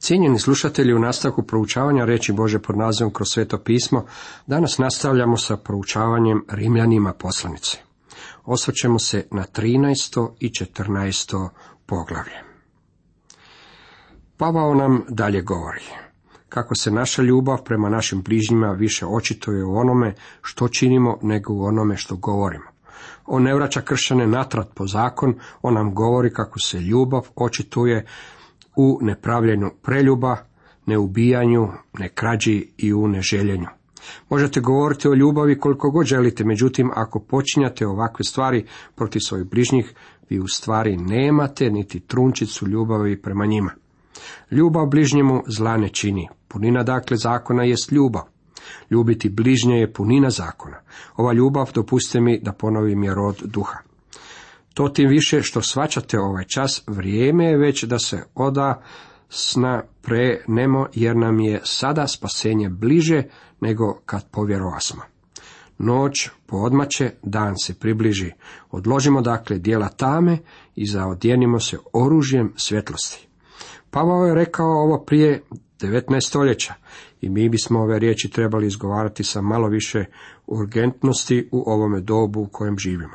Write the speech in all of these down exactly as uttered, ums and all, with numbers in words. Cijenjeni slušatelji, u nastavku proučavanja riječi Bože pod nazivom Kroz Sveto pismo, danas nastavljamo sa proučavanjem Rimljanima poslanice. Osvrćemo se na trinaesto i četrnaesto poglavlje. Pavao nam dalje govori. Kako se naša ljubav prema našim bližnjima više očituje u onome što činimo nego u onome što govorimo. On ne vraća kršćane natrag po zakon, on nam govori kako se ljubav očituje u nepravljenju preljuba, neubijanju, nekrađi i u neželjenju. Možete govoriti o ljubavi koliko god želite, međutim, ako počinjate ovakve stvari protiv svojih bližnjih, vi u stvari nemate niti trunčicu ljubavi prema njima. Ljubav bližnjemu zla ne čini. Punina dakle zakona jest ljubav. Ljubiti bližnje je punina zakona. Ova ljubav, dopustite mi da ponovim, je rod duha. To tim više što shvaćate ovaj čas, vrijeme je već da se odasna prenemo, jer nam je sada spasenje bliže nego kad povjerovasmo. Noć poodmače, dan se približi. Odložimo dakle dijela tame i zaodjenimo se oružjem svjetlosti. Pavao je rekao ovo prije devetnaestog stoljeća i mi bismo ove riječi trebali izgovarati sa malo više urgentnosti u ovome dobu u kojem živimo.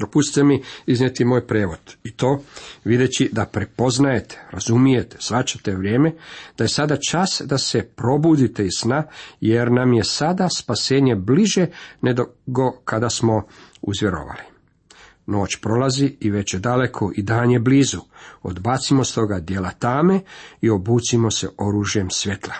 Dopustite mi iznijeti moj prevod i to videći da prepoznajete, razumijete, shvaćate vrijeme, da je sada čas da se probudite iz sna, jer nam je sada spasenje bliže nego kada smo uzvjerovali. Noć prolazi i već je daleko i dan je blizu. Odbacimo stoga djela tame i obucimo se oružjem svjetla.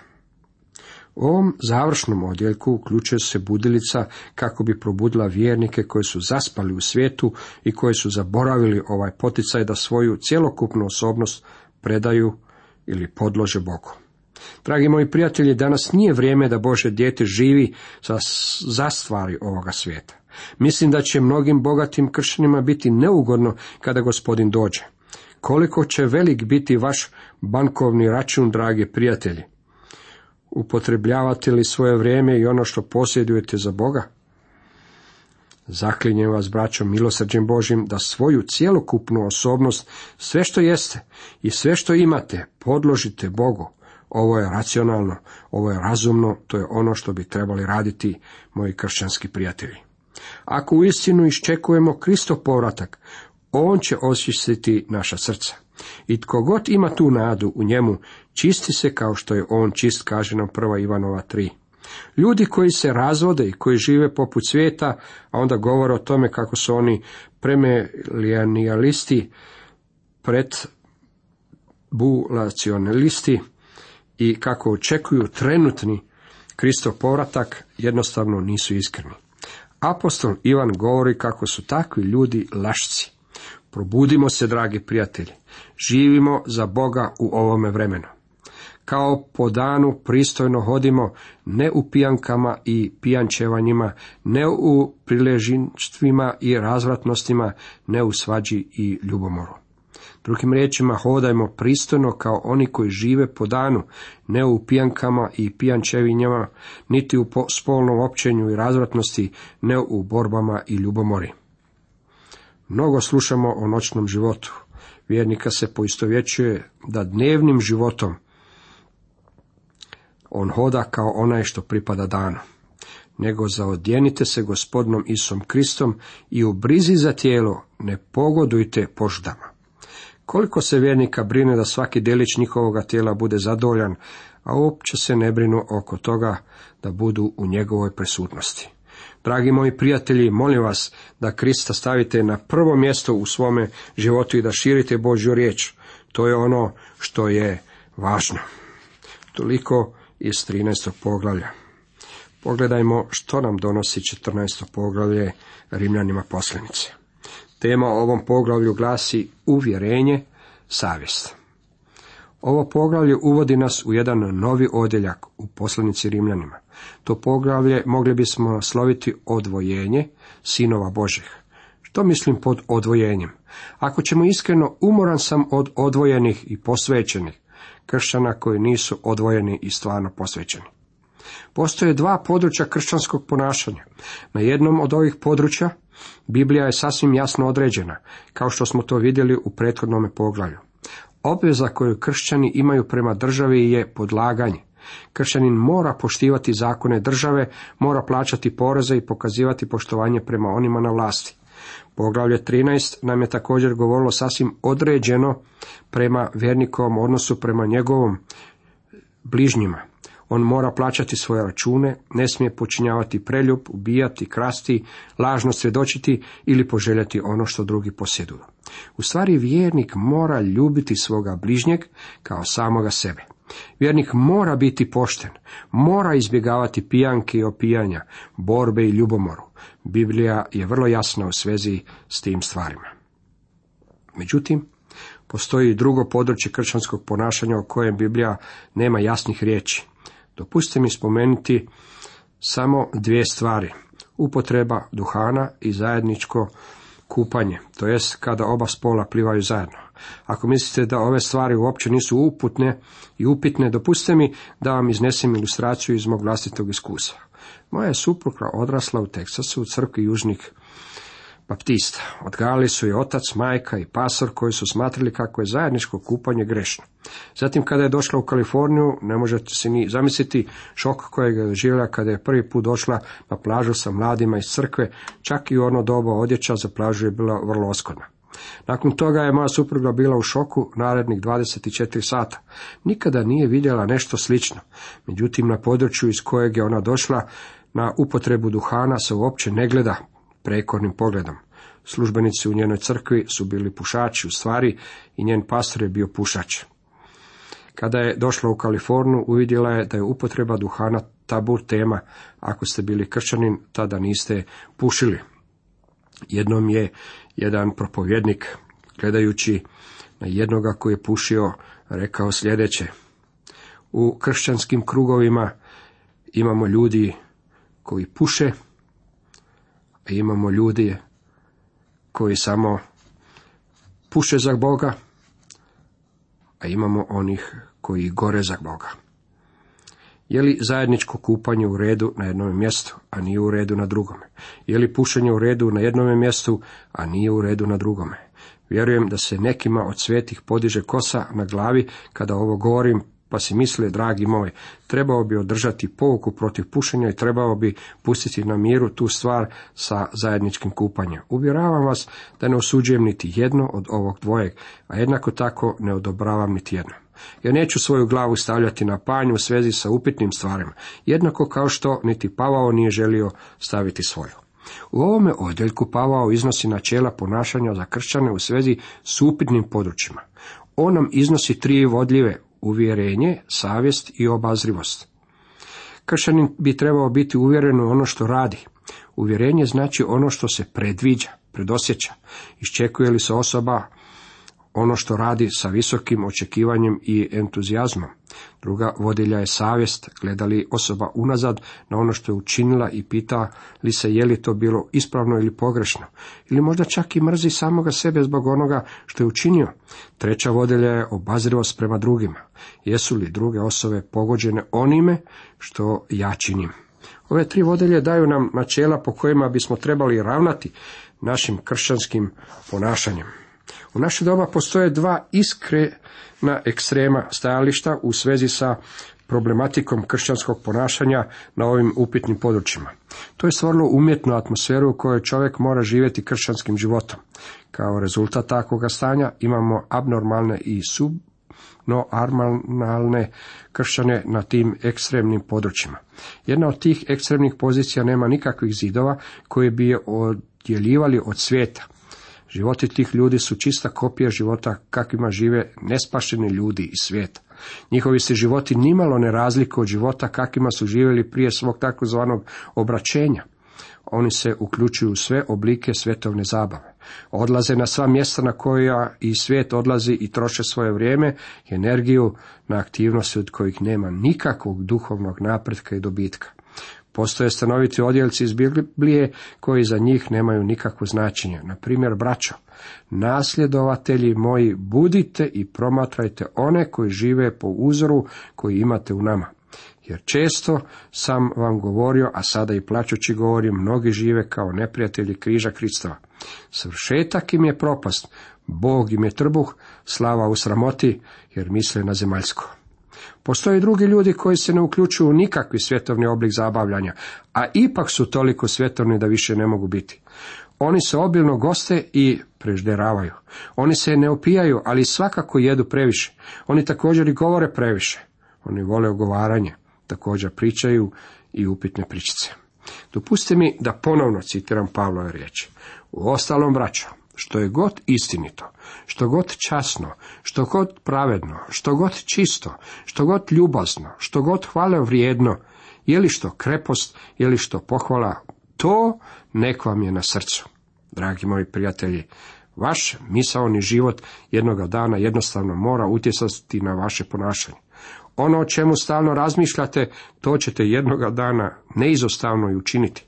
U ovom završnom odjeljku uključuje se budilica kako bi probudila vjernike koji su zaspali u svijetu i koji su zaboravili ovaj poticaj da svoju cjelokupnu osobnost predaju ili podlože Bogu. Dragi moji prijatelji, danas nije vrijeme da Božje dijete živi za, za stvari ovoga svijeta. Mislim da će mnogim bogatim kršćanima biti neugodno kada Gospodin dođe. Koliko će velik biti vaš bankovni račun, dragi prijatelji? Upotrebljavate li svoje vrijeme i ono što posjedujete za Boga? Zaklinjem vas, braćo, milosrđem Božim, da svoju cjelokupnu osobnost, sve što jeste i sve što imate, podložite Bogu. Ovo je racionalno, ovo je razumno, to je ono što bi trebali raditi, moji kršćanski prijatelji. Ako uistinu iščekujemo Kristov povratak, on će osvijestiti naša srca. I tko god ima tu nadu u njemu, čisti se kao što je on čist, kaže nam prva Ivanova tri. Ljudi koji se razvode i koji žive poput svijeta, a onda govore o tome kako su oni premilenijalisti, pretbulacionalisti i kako očekuju trenutni Kristov povratak, jednostavno nisu iskreni. Apostol Ivan govori kako su takvi ljudi lašci. Probudimo se, dragi prijatelji. Živimo za Boga u ovome vremenu. Kao po danu pristojno hodimo, ne u pijankama i pijančevanjima, ne u priležinštvima i razvratnostima, ne u svađi i ljubomoru. Drugim riječima, hodajmo pristojno kao oni koji žive po danu, ne u pijankama i pijančevinjama, niti u spolnom općenju i razvratnosti, ne u borbama i ljubomori. Mnogo slušamo o noćnom životu. Vjernika se poistovjećuje da dnevnim životom on hoda kao onaj što pripada danu. Nego zaodjenite se Gospodnom Isusom Kristom i u brizi za tijelo ne pogodujte požudama. Koliko se vjernika brine da svaki delić njihovoga tijela bude zadovoljan, a uopće se ne brinu oko toga da budu u njegovoj prisutnosti. Dragi moji prijatelji, molim vas da Krista stavite na prvo mjesto u svome životu i da širite Božju riječ. To je ono što je važno. Toliko iz trinaestog poglavlja. Pogledajmo što nam donosi četrnaesto poglavlje Rimljanima poslanice. Tema o ovom poglavlju glasi uvjerenje, savjest. Ovo poglavlje uvodi nas u jedan novi odjeljak u poslanici Rimljanima. To poglavlje mogli bismo nasloviti odvojenje sinova Božjih. Što mislim pod odvojenjem? Ako ćemo iskreno, umoran sam od odvojenih i posvećenih kršćana koji nisu odvojeni i stvarno posvećeni. Postoje dva područja kršćanskog ponašanja. Na jednom od ovih područja Biblija je sasvim jasno određena, kao što smo to vidjeli u prethodnom poglavlju. Obveza koju kršćani imaju prema državi je podlaganje. Kršćanin mora poštivati zakone države, mora plaćati poreze i pokazivati poštovanje prema onima na vlasti. Poglavlje trinaest nam je također govorilo sasvim određeno prema vjernikom odnosu prema njegovom bližnjima. On mora plaćati svoje račune, ne smije počinjavati preljub, ubijati, krasti, lažno svjedočiti ili poželjeti ono što drugi posjeduju. U stvari vjernik mora ljubiti svoga bližnjeg kao samoga sebe. Vjernik mora biti pošten, mora izbjegavati pijanke i opijanja, borbe i ljubomoru. Biblija je vrlo jasna u svezi s tim stvarima. Međutim, postoji drugo područje kršćanskog ponašanja o kojem Biblija nema jasnih riječi. Dopustite mi spomenuti samo dvije stvari. Upotreba duhana i zajedničko kupanje, to jest kada oba spola plivaju zajedno. Ako mislite da ove stvari uopće nisu uputne i upitne, dopustite mi da vam iznesem ilustraciju iz mog vlastitog iskustva. Moja je supruga odrasla u Teksasu u crkvi južnih baptista. Odgajali su je otac, majka i pastor koji su smatrali kako je zajedničko kupanje grešno. Zatim kada je došla u Kaliforniju, ne možete si ni zamisliti šok kojeg je doživjela kada je prvi put došla na plažu sa mladima iz crkve, čak i u ono doba odjeća za plažu je bila vrlo oskodna. Nakon toga je moja supruga bila u šoku narednih dvadeset četiri sata. Nikada nije vidjela nešto slično. Međutim, na području iz kojeg je ona došla, na upotrebu duhana se uopće ne gleda prekornim pogledom. Službenici u njenoj crkvi su bili pušači, u stvari i njen pastor je bio pušač. Kada je došla u Kaliforniju, uvidjela je da je upotreba duhana tabu tema. Ako ste bili kršćanin, tada niste pušili. Jednom je jedan propovjednik, gledajući na jednoga koji je pušio, rekao sljedeće: u kršćanskim krugovima imamo ljudi koji puše, a imamo ljudi koji samo puše za Boga, a imamo onih koji gore za Boga. Je li zajedničko kupanje u redu na jednom mjestu, a nije u redu na drugome? Je li pušenje u redu na jednom mjestu, a nije u redu na drugome? Vjerujem da se nekima od svetih podiže kosa na glavi kada ovo govorim, pa si misle, dragi moj, trebao bi održati pouku protiv pušenja i trebao bi pustiti na miru tu stvar sa zajedničkim kupanjem. Uvjeravam vas da ne osuđujem niti jedno od ovog dvojeg, a jednako tako ne odobravam niti jedno. Ja neću svoju glavu stavljati na panj u svezi sa upitnim stvarima, jednako kao što niti Pavao nije želio staviti svoju. U ovome odjeljku Pavao iznosi načela ponašanja za kršćane u svezi s upitnim područjima. On nam iznosi tri vodljive: uvjerenje, savjest i obazrivost. Kršćanin bi trebao biti uvjeren u ono što radi. Uvjerenje znači ono što se predviđa, predosjeća. Iščekuje li se osoba ono što radi sa visokim očekivanjem i entuzijazmom. Druga vodilja je savjest, gleda li osoba unazad na ono što je učinila i pita li se je li to bilo ispravno ili pogrešno, ili možda čak i mrzi samoga sebe zbog onoga što je učinio. Treća vodilja je obazrivost prema drugima. Jesu li druge osobe pogođene onime što ja činim? Ove tri vodilje daju nam načela po kojima bismo trebali ravnati našim kršćanskim ponašanjem. U naše doba postoje dva iskrena ekstrema stajališta u svezi sa problematikom kršćanskog ponašanja na ovim upitnim područjima. To je stvorilo umjetnu atmosferu u kojoj čovjek mora živjeti kršćanskim životom. Kao rezultat takvoga stanja imamo abnormalne i subnormalne kršćane na tim ekstremnim područjima. Jedna od tih ekstremnih pozicija nema nikakvih zidova koji bi je odjeljivali od svijeta. Životi tih ljudi su čista kopija života kakvima žive nespašeni ljudi iz svijeta. Njihovi se životi nimalo ne razlikuju od života kakvima su živjeli prije svog takozvanog obraćenja. Oni se uključuju u sve oblike svetovne zabave. Odlaze na sva mjesta na koja i svijet odlazi i troše svoje vrijeme i energiju na aktivnosti od kojih nema nikakvog duhovnog napretka i dobitka. Postoje stanoviti odjeljci iz Biblije koji za njih nemaju nikakvo značenje. Na primjer, braćo, nasljedovatelji moji, budite i promatrajte one koji žive po uzoru koji imate u nama. Jer često sam vam govorio, a sada i plaćući govorim, mnogi žive kao neprijatelji križa Kristova. Svršetak im je propast, Bog im je trbuh, slava u sramoti, jer misle na zemaljsko. Postoje drugi ljudi koji se ne uključuju u nikakvi svjetovni oblik zabavljanja, a ipak su toliko svjetovni da više ne mogu biti. Oni se obilno goste i prežderavaju. Oni se ne opijaju, ali svakako jedu previše. Oni također i govore previše. Oni vole ogovaranje, također pričaju i upitne pričice. Dopustite mi da ponovno citiram Pavlove riječi. U ostalom, braćo, što je god istinito, što god časno, što god pravedno, što god čisto, što god ljubazno, što god hvale vrijedno, je li što krepost, je li što pohvala, to nek vam je na srcu. Dragi moji prijatelji, vaš misaoni život jednoga dana jednostavno mora utjecati na vaše ponašanje. Ono o čemu stalno razmišljate, to ćete jednoga dana neizostavno i učiniti.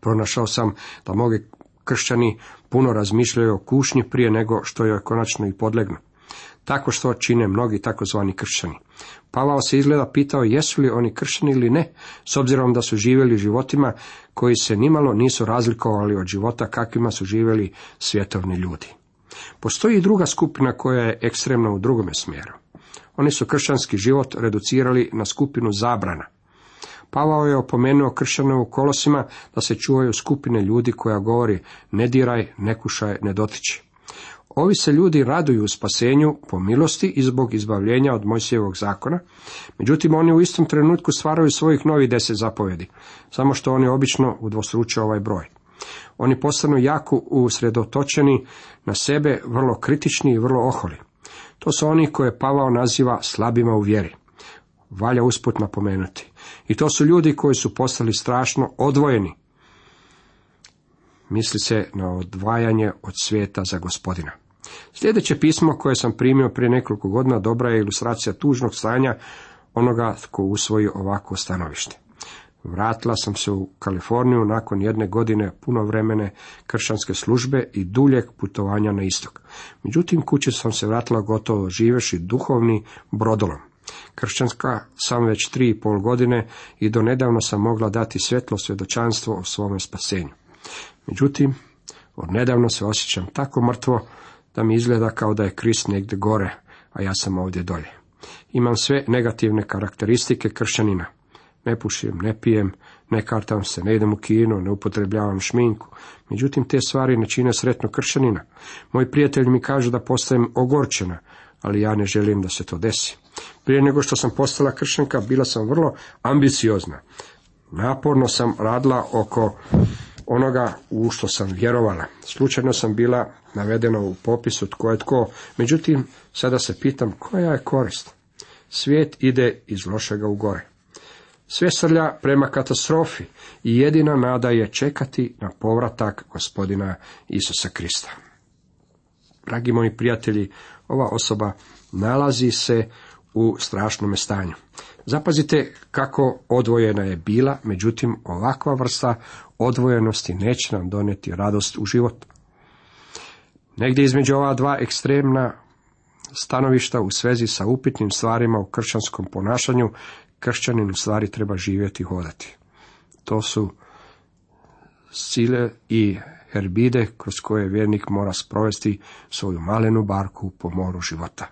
Pronašao sam da mnogi kršćani puno razmišljaju o kušnji prije nego što joj konačno i podlegnu. Tako što čine mnogi takozvani kršćani. Pavao se izgleda pitao jesu li oni kršćani ili ne, s obzirom da su živjeli životima koji se nimalo nisu razlikovali od života kakvima su živjeli svjetovni ljudi. Postoji i druga skupina koja je ekstremna u drugome smjeru. Oni su kršćanski život reducirali na skupinu zabrana. Pavao je opomenuo kršćane u Kolosima da se čuvaju skupine ljudi koja govori ne diraj, ne kušaj, ne dotiči. Ovi se ljudi raduju u spasenju po milosti i zbog izbavljenja od Mojsijevog zakona, međutim oni u istom trenutku stvaraju svojih novih deset zapovjedi, samo što oni obično udvostruče ovaj broj. Oni postanu jako usredotočeni na sebe, vrlo kritični i vrlo oholi. To su oni koje Pavao naziva slabima u vjeri. Valja usput napomenuti. I to su ljudi koji su postali strašno odvojeni. Misli se na odvajanje od svijeta za Gospodina. Sljedeće pismo koje sam primio prije nekoliko godina dobra je ilustracija tužnog stanja onoga tko usvoji ovako stanovište. Vratila sam se u Kaliforniju nakon jedne godine punovremene kršćanske službe i duljeg putovanja na istok. Međutim, kući sam se vratila gotovo živjevši duhovni brodolom. Kršćanska sam već tri i pol godine i donedavno sam mogla dati svjetlo svjedočanstvo o svome spasenju. Međutim, odnedavno se osjećam tako mrtvo da mi izgleda kao da je Krist negdje gore, a ja sam ovdje dolje. Imam sve negativne karakteristike kršćanina. Ne pušim, ne pijem, ne kartam se, ne idem u kino, ne upotrebljavam šminku. Međutim, te stvari ne čine sretno kršćanina. Moji prijatelji mi kažu da postajem ogorčena, ali ja ne želim da se to desi. Prije nego što sam postala kršćanka, bila sam vrlo ambiciozna. Naporno sam radila oko onoga u što sam vjerovala. Slučajno sam bila navedena u popisu tko je tko. Međutim, sada se pitam koja je korist. Svijet ide iz lošega u gore. Sve srlja prema katastrofi i jedina nada je čekati na povratak Gospodina Isusa Krista. Dragi moji prijatelji, ova osoba nalazi se u strašnome stanju. Zapazite kako odvojena je bila, međutim ovakva vrsta odvojenosti neće nam donijeti radost u život. Negdje između ova dva ekstremna stanovišta u svezi sa upitnim stvarima u kršćanskom ponašanju, kršćanin u stvari treba živjeti i hodati. To su sile i herbide kroz koje vjernik mora sprovesti svoju malenu barku po moru života.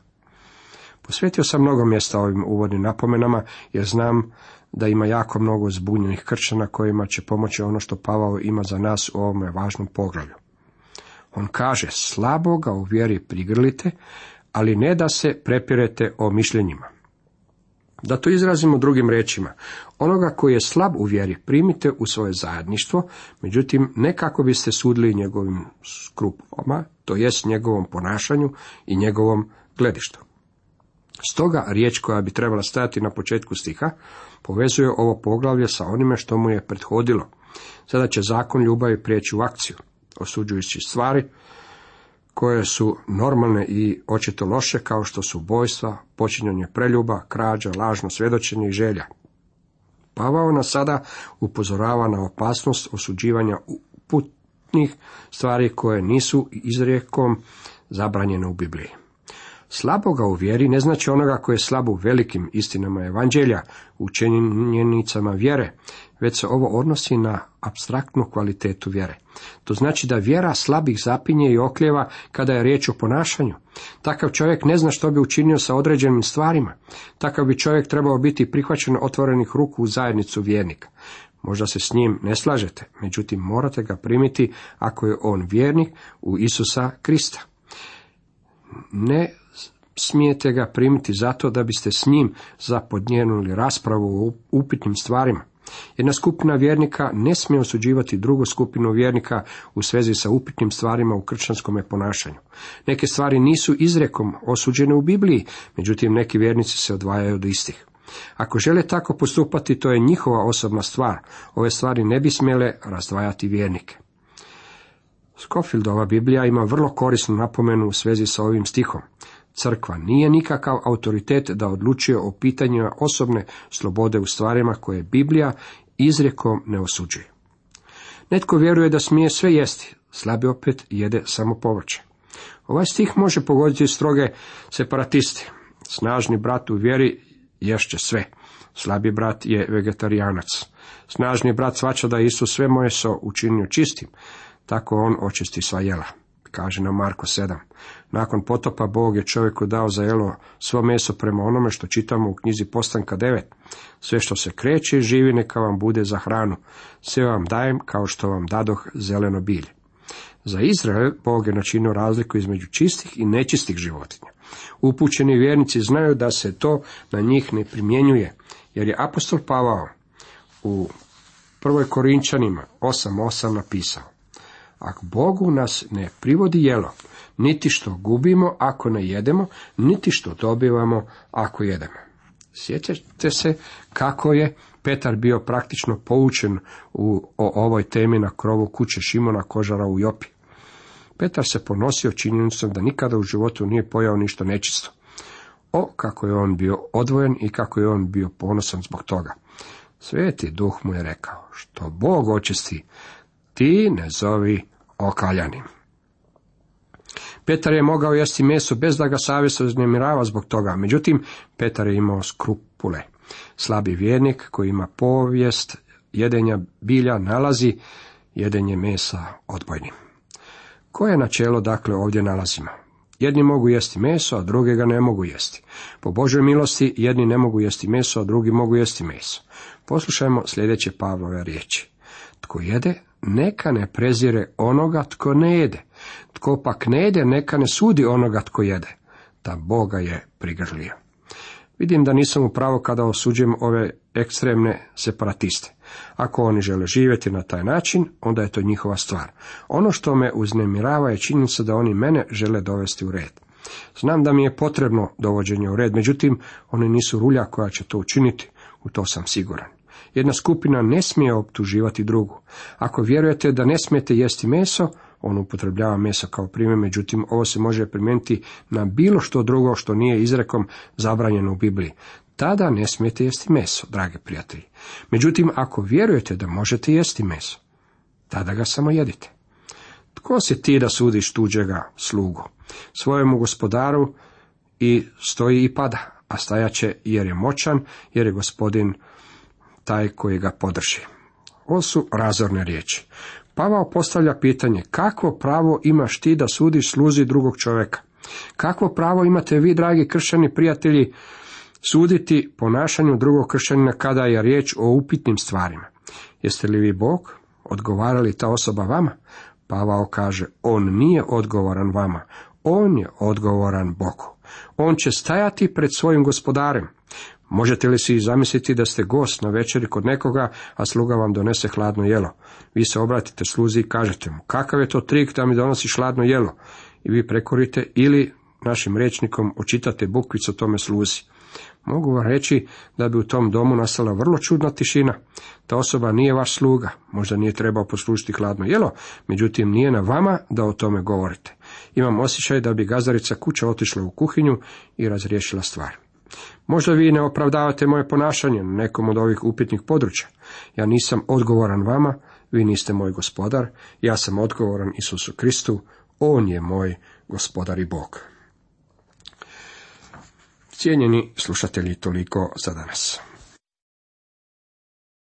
Posvetio sam mnogo mjesta ovim uvodnim napomenama, jer znam da ima jako mnogo zbunjenih kršćana kojima će pomoći ono što Pavao ima za nas u ovome važnom poglavlju. On kaže, slabo ga u vjeri prigrlite, ali ne da se prepirete o mišljenjima. Da to izrazimo drugim riječima, onoga koji je slab u vjeri primite u svoje zajedništvo, međutim ne kako biste sudili njegovim skrupama, to jest njegovom ponašanju i njegovom gledištu. Stoga riječ koja bi trebala stajati na početku stiha povezuje ovo poglavlje sa onime što mu je prethodilo. Sada će zakon ljubavi prijeći u akciju, osuđujući stvari koje su normalne i očito loše, kao što su ubojstva, počinjanje preljuba, krađa, lažno svjedočenje i želja. Pavao nas sada upozorava na opasnost osuđivanja uputnih stvari koje nisu izrijekom zabranjene u Bibliji. Slaboga u vjeri ne znači onoga koji je slab u velikim istinama evanđelja, u činjenicama vjere, već se ovo odnosi na apstraktnu kvalitetu vjere. To znači da vjera slabih zapinje i okljeva kada je riječ o ponašanju. Takav čovjek ne zna što bi učinio sa određenim stvarima. Takav bi čovjek trebao biti prihvaćen otvorenih ruku u zajednicu vjernika. Možda se s njim ne slažete, međutim morate ga primiti ako je on vjernik u Isusa Krista. Ne smijete ga primiti zato da biste s njim zapodnjenuli raspravu o upitnim stvarima. Jedna skupina vjernika ne smije osuđivati drugu skupinu vjernika u svezi sa upitnim stvarima u kršćanskom ponašanju. Neke stvari nisu izrekom osuđene u Bibliji, međutim neki vjernici se odvajaju od istih. Ako žele tako postupati, to je njihova osobna stvar. Ove stvari ne bi smjele razdvajati vjernike. Scofieldova Biblija ima vrlo korisnu napomenu u svezi sa ovim stihom. Crkva nije nikakav autoritet da odlučuje o pitanjima osobne slobode u stvarima koje Biblija izrijekom ne osuđuje. Netko vjeruje da smije sve jesti, slabi opet jede samo povrće. Ovaj stih može pogoditi stroge separatiste. Snažni brat u vjeri ješće sve. Slabi brat je vegetarijanac. Snažni brat svača da Isus sve meso učinio čistim, tako on očisti sva jela. Kaže nam Marko sedam. Nakon potopa Bog je čovjeku dao za jelo svo meso prema onome što čitamo u knjizi Postanka devet. Sve što se kreće i živi neka vam bude za hranu. Sve vam dajem kao što vam dadoh zeleno bilje. Za Izrael Bog je načinio razliku između čistih i nečistih životinja. Upućeni vjernici znaju da se to na njih ne primjenjuje, jer je apostol Pavao u prvoj Korinčanima osam osam napisao: ako Bogu nas ne privodi jelo, niti što gubimo ako ne jedemo, niti što dobivamo ako jedemo. Sjećate se kako je Petar bio praktično poučen u, o ovoj temi na krovu kuće Šimona Kožara u Jopi. Petar se ponosio činjenicom da nikada u životu nije pojao ništa nečisto. O, kako je on bio odvojen i kako je on bio ponosan zbog toga. Sveti Duh mu je rekao: što Bog očisti, ti ne zovi okaljanim. Petar je mogao jesti meso bez da ga savjest uznemirava zbog toga, međutim, Petar je imao skrupule. Slabi vjernik koji ima povijest jedenja bilja nalazi jedenje mesa odbojnim. Koje načelo dakle ovdje nalazimo? Jedni mogu jesti meso, a drugi ga ne mogu jesti. Po Božoj milosti jedni ne mogu jesti meso, a drugi mogu jesti meso. Poslušajmo sljedeće Pavlove riječi. Tko jede, neka ne prezire onoga tko ne jede. Tko pak ne jede, neka ne sudi onoga tko jede. Ta Boga je prigrlio. Vidim da nisam upravo kada osuđujem ove ekstremne separatiste. Ako oni žele živjeti na taj način, onda je to njihova stvar. Ono što me uznemirava je činjenica da oni mene žele dovesti u red. Znam da mi je potrebno dovođenje u red, međutim, oni nisu rulja koja će to učiniti, u to sam siguran. Jedna skupina ne smije optuživati drugu. Ako vjerujete da ne smijete jesti meso, on upotrebljava meso kao primjer, međutim, ovo se može primijeniti na bilo što drugo što nije izrekom zabranjeno u Bibliji. Tada ne smijete jesti meso, drage prijatelji. Međutim, ako vjerujete da možete jesti meso, tada ga samo jedite. Tko si ti da sudiš tuđega slugu? Svojemu gospodaru i stoji i pada, a stajaće jer je moćan, jer je gospodin taj koji ga podrži. Ovo su razorne riječi. Pavao postavlja pitanje: kakvo pravo imaš ti da sudiš sluzi drugog čovjeka? Kakvo pravo imate vi, dragi kršćani prijatelji, suditi ponašanju drugog kršćanina kada je riječ o upitnim stvarima? Jeste li vi Bog? Odgovara li ta osoba vama? Pavao kaže: on nije odgovoran vama, on je odgovoran Bogu. On će stajati pred svojim gospodarem. Možete li si zamisliti da ste gost na večeri kod nekoga, a sluga vam donese hladno jelo? Vi se obratite sluzi i kažete mu: kakav je to trik da mi donosiš hladno jelo? I vi prekorite ili našim rječnikom očitate bukvicu tome sluzi. Mogu vam reći da bi u tom domu nastala vrlo čudna tišina. Ta osoba nije vaš sluga, možda nije trebao poslužiti hladno jelo, međutim nije na vama da o tome govorite. Imam osjećaj da bi gazdarica kuća otišla u kuhinju i razriješila stvar. Možda vi ne opravdavate moje ponašanje na nekom od ovih upitnih područja. Ja nisam odgovoran vama, vi niste moj gospodar, ja sam odgovoran Isusu Kristu, on je moj gospodar i Bog. Cijenjeni slušatelji, toliko za danas.